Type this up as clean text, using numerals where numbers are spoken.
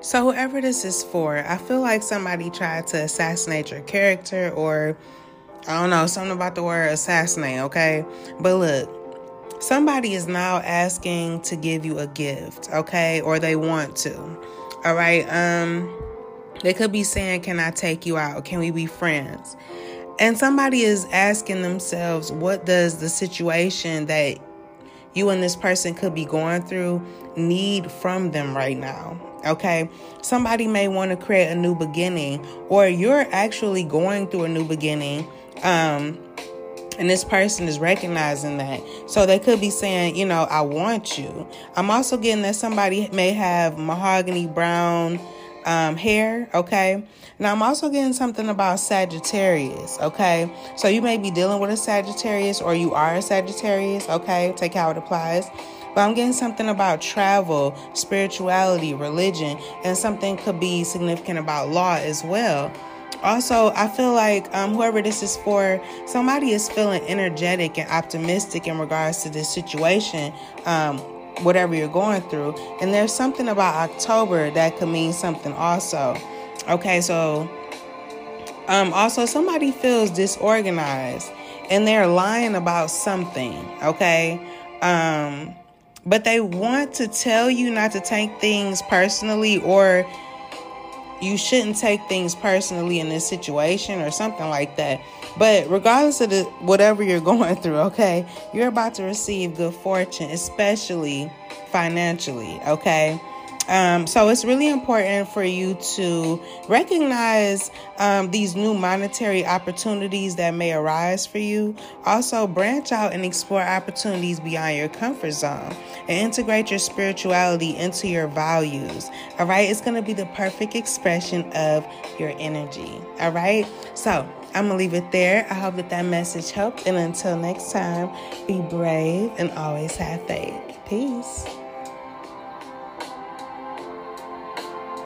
So whoever this is for, I feel like somebody tried to assassinate your character, or I don't know, something about the word assassinate, okay? But look, somebody is now asking to give you a gift, okay? Or they want to, all right? They could be saying, can I take you out? Can we be friends? And somebody is asking themselves, what does the situation that you and this person could be going through need from them right now? Okay, somebody may want to create a new beginning, or you're actually going through a new beginning, and this person is recognizing that. So they could be saying, you know, I want you. I'm also getting that somebody may have mahogany brown hair, okay? Now, I'm also getting something about Sagittarius, okay? So you may be dealing with a Sagittarius, or you are a Sagittarius, okay? Take how it applies. But I'm getting something about travel, spirituality, religion, and something could be significant about law as well. Also, I feel like whoever this is for, somebody is feeling energetic and optimistic in regards to this situation, whatever you're going through. And there's something about October that could mean something also. Okay, so also somebody feels disorganized and they're lying about something, okay? But they want to tell you not to take things personally, or you shouldn't take things personally in this situation or something like that. But regardless of whatever you're going through, okay, you're about to receive good fortune, especially financially, okay? So it's really important for you to recognize these new monetary opportunities that may arise for you. Also, branch out and explore opportunities beyond your comfort zone and integrate your spirituality into your values. All right. It's going to be the perfect expression of your energy. All right. So I'm going to leave it there. I hope that message helped. And until next time, be brave and always have faith. Peace.